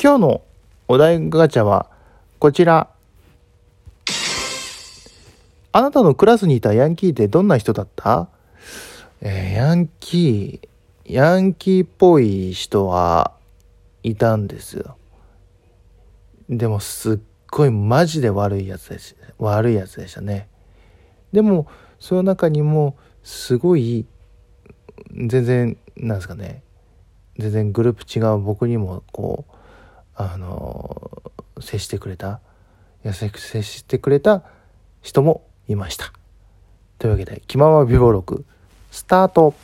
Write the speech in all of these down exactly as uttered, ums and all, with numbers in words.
今日のお題ガチャはこちら。あなたのクラスにいたヤンキーってどんな人だった？えー、ヤンキー、ヤンキーっぽい人はいたんですよ。でもすっごいマジで悪いやつです。悪いやつでしたね。でもその中にもすごい全然なんですかね。全然グループ違う僕にもこう。あの接してくれた優しく接してくれた人もいました。というわけで気まま美貌録スタート。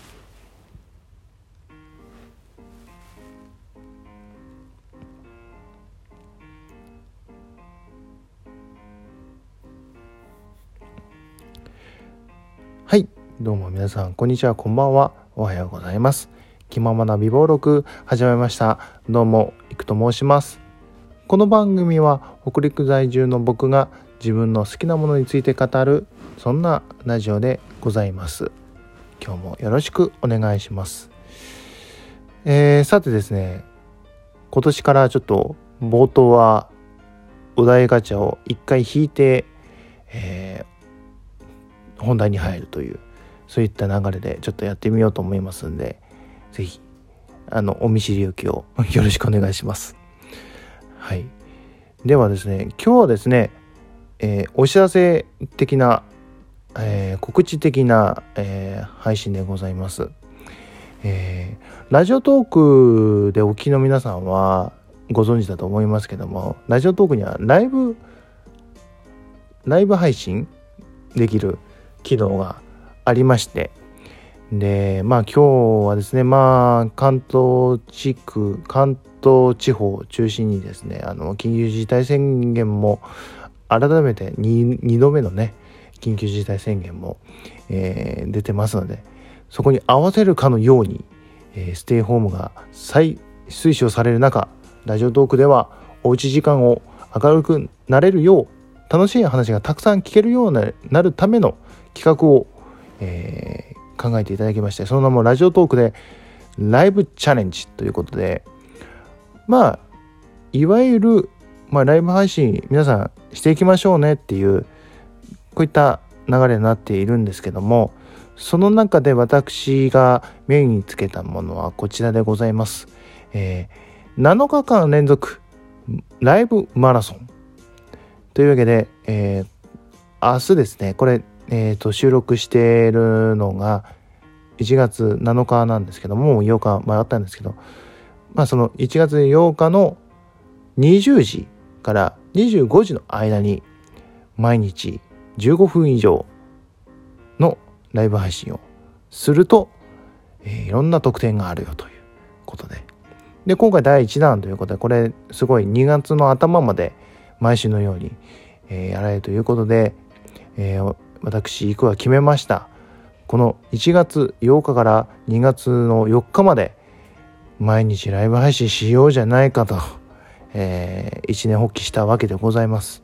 はい、どうも皆さんこんにちは、こんばんは、おはようございます。気ままな美貌録始めました。どうもいくと申します。この番組は北陸在住の僕が自分の好きなものについて語る、そんなラジオでございます。今日もよろしくお願いします。えー、さてですね、今年からちょっと冒頭はお題ガチャを一回引いて、えー、本題に入るという、そういった流れでちょっとやってみようと思いますんで、ぜひあのお見知りおきをよろしくお願いします。はい、ではですね、今日はですね、えー、お知らせ的な、えー、告知的な、えー、配信でございます。えー、ラジオトークでお聞きの皆さんはご存知だと思いますけども、ラジオトークにはライブライブ配信できる機能がありまして、でまあ今日はですね、まあ関東地区関東地方を中心にですね、あの緊急事態宣言も改めて 2, 2度目のね緊急事態宣言も、えー、出てますので、そこに合わせるかのように、えー、ステイホームが再推奨される中、ラジオトークではおうち時間を明るくなれるよう、楽しい話がたくさん聞けるようになるための企画を、えー考えていただきまして、その名もラジオトークでライブチャレンジということで、まあいわゆる、まあ、ライブ配信皆さんしていきましょうねっていう、こういった流れになっているんですけども、その中で私が目につけたものはこちらでございます。えー、なのかかん連続ライブマラソンというわけで、えー、明日ですね、これえー、と収録しているのがいちがつなのかなんですけども、ようかまえあったんですけど、まあ、そのいちがつようかのにじゅうじからにじゅうごじの間に毎日じゅうごふん以上のライブ配信をすると、えー、いろんな特典があるよということで、で今回だいいちだんということで、これすごいにがつの頭まで毎週のように、えー、やられるということで、えー私行くは決めました。このいちがつようかからにがつのよっかまで毎日ライブ配信しようじゃないかと、えー、一念発起したわけでございます。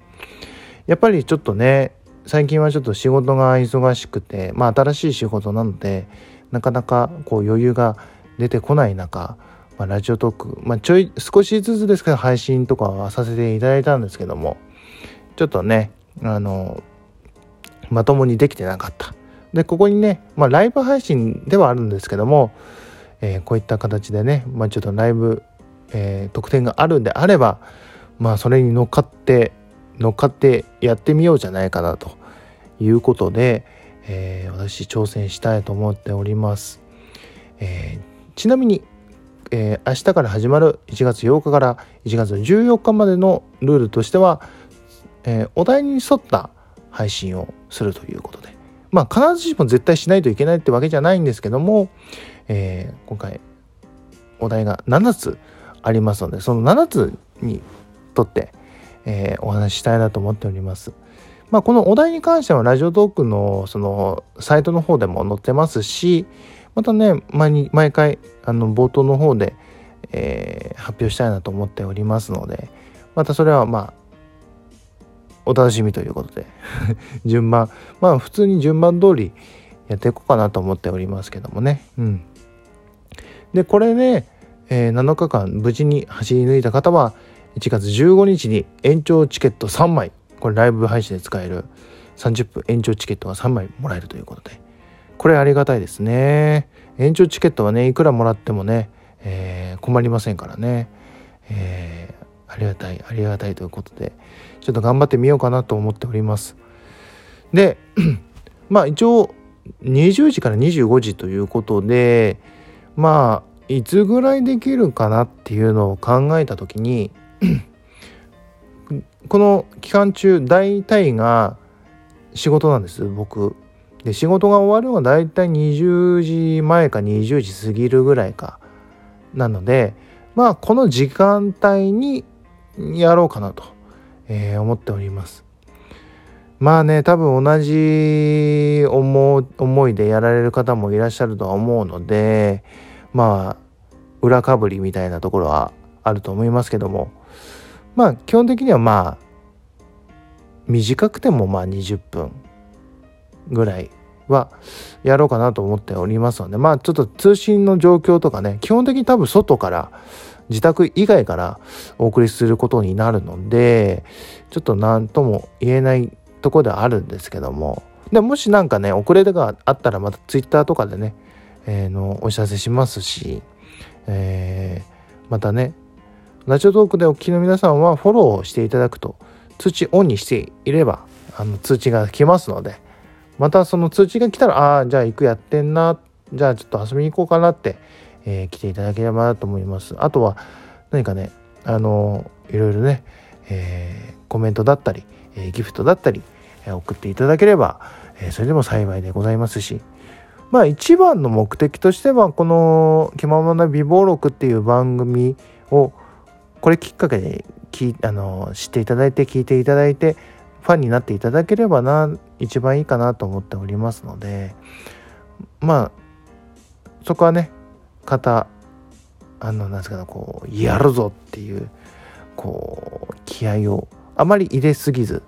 やっぱりちょっとね、最近はちょっと仕事が忙しくて、まあ新しい仕事なのでなかなかこう余裕が出てこない中、まあ、ラジオトーク、まあ、ちょい少しずつですけど配信とかはさせていただいたんですけども、ちょっとねあのまともにできてなかった。でここにね、まあ、ライブ配信ではあるんですけども、えー、こういった形でね、まあ、ちょっとライブ、えー、特典があるんであれば、まあ、それに乗っかって乗っかってやってみようじゃないかなということで、えー、私挑戦したいと思っております。えー、ちなみに、えー、明日から始まるいちがつようかからいちがつじゅうよっかまでのルールとしては、えー、お題に沿った配信をするということで、まあ必ずしも絶対しないといけないってわけじゃないんですけども、えー、今回お題がななつありますので、そのななつにとって、えー、お話ししたいなと思っております。まあこのお題に関してはラジオトークのそのサイトの方でも載ってますし、またね 毎, 毎回あの冒頭の方で、えー、発表したいなと思っておりますので、またそれはまあお楽しみということで順番、まあ普通に順番通りやっていこうかなと思っておりますけどもね。うん、でこれね、えー、なのかかん無事に走り抜いた方はいちがつじゅうごにちに延長チケットさんまい、これライブ配信で使えるさんじゅっぷん延長チケットがさんまいもらえるということで、これありがたいですね。延長チケットはねいくらもらってもね、えー、困りませんからね、えー、ありがたいありがたいということで、ちょっと頑張ってみようかなと思っております。でまあ一応にじゅうじからにじゅうごじということで、まあいつぐらいできるかなっていうのを考えた時にこの期間中大体が仕事なんです。僕で仕事が終わるのは大体にじゅうじまえかにじゅうじ過ぎるぐらいかなので、まあこの時間帯にやろうかなと、えー、思っております。まあね、多分同じ 思, 思いでやられる方もいらっしゃるとは思うので、まあ裏かぶりみたいなところはあると思いますけども、まあ基本的にはまあ短くてもまあにじゅっぷんぐらいはやろうかなと思っておりますので、まあちょっと通信の状況とかね、基本的に多分外から自宅以外からお送りすることになるので、ちょっと何とも言えないところではあるんですけども、でもしなんかね遅れがあったらまたツイッターとかでね、えー、のお知らせしますし、えー、またねラジオトークでお聞きの皆さんはフォローしていただくと通知オンにしていればあの通知が来ますので、またその通知が来たらああじゃあ行くやってんな、じゃあちょっと遊びに行こうかなって、えー、来ていただければなと思います。あとは何かねあのいろいろね、えー、コメントだったりギフトだったり送っていただければそれでも幸いでございますし、まあ一番の目的としてはこの気ままな美貌録っていう番組をこれきっかけできあの知っていただいて聞いていただいてファンになっていただければな一番いいかなと思っておりますので、まあそこはね方あのなんですかね、こうやるぞっていうこう気合をあまり入れすぎず、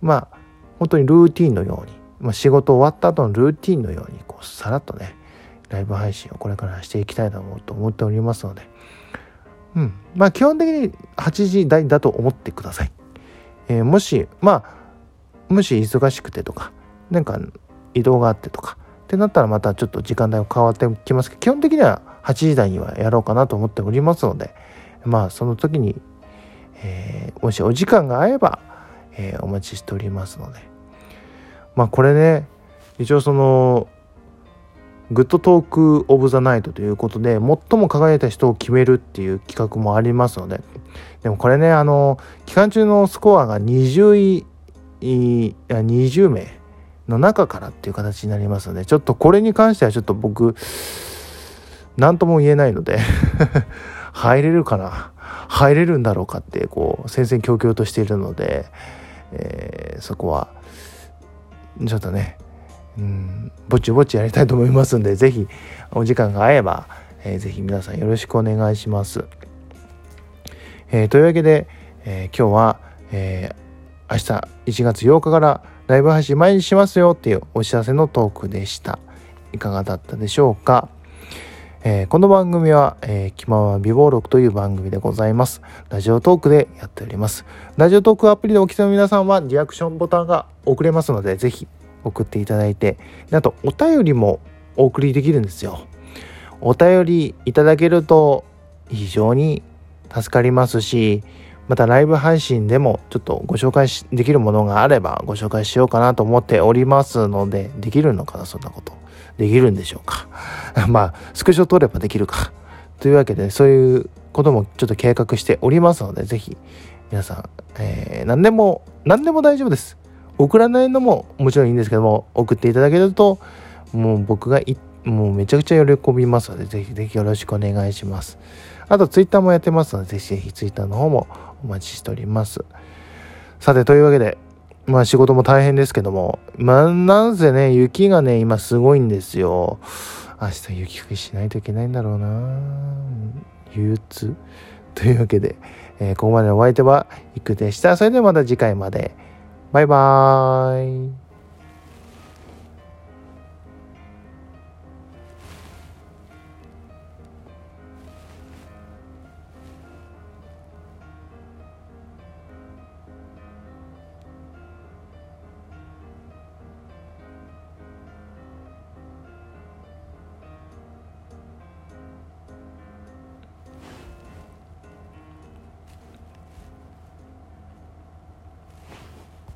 まあ本当にルーティーンのように、まあ、仕事終わった後のルーティーンのようにこうさらっとねライブ配信をこれからしていきたいと思うと思っておりますので、うん、まあ基本的にはちじだいだと思ってください。えー、もしまあもし忙しくてとかなんか移動があってとかってなったらまたちょっと時間帯が変わってきますけど、基本的にははちじだいにはやろうかなと思っておりますので、まあその時にえー、もしお時間が合えば、えー、お待ちしておりますので、まあこれね一応そのグッドトークオブザナイトということで最も輝いた人を決めるっていう企画もありますので、でもこれねあの期間中のスコアがにじゅういにじゅうめいの中からっていう形になりますので、ちょっとこれに関してはちょっと僕何とも言えないので入れるかな入れるんだろうかってこう戦々恐々としているので、えー、そこはちょっとね、うん、ぼちぼちやりたいと思いますんで、ぜひお時間が合えば、えー、ぜひ皆さんよろしくお願いします。えー、というわけで、えー、今日は、えー、明日いちがつようかからライブ配信毎日しますよっていうお知らせのトークでした。いかがだったでしょうか。えー、この番組は、えー、気まま美貌録という番組でございます。ラジオトークでやっております。ラジオトークアプリでお聞きの皆さんはリアクションボタンが送れますので、ぜひ送っていただいて、あとお便りもお送りできるんですよ。お便りいただけると非常に助かりますし、またライブ配信でもちょっとご紹介できるものがあればご紹介しようかなと思っておりますので、できるのかな、そんなことできるんでしょうかまあスクショ取ればできるかというわけで、そういうこともちょっと計画しておりますので、ぜひ皆さん、えー、何でも何でも大丈夫です。送らないのももちろんいいんですけども、送っていただけるともう僕がいもうめちゃくちゃ喜びますので、ぜひぜひよろしくお願いします。あとツイッターもやってますので、ぜひぜひツイッターの方もお待ちしております。さて、というわけでまあ仕事も大変ですけども、まあなんせね雪がね今すごいんですよ。明日雪かきしないといけないんだろうな、憂鬱というわけで、えー、ここまでのお相手はイクでした。それではまた次回まで、バイバーイ。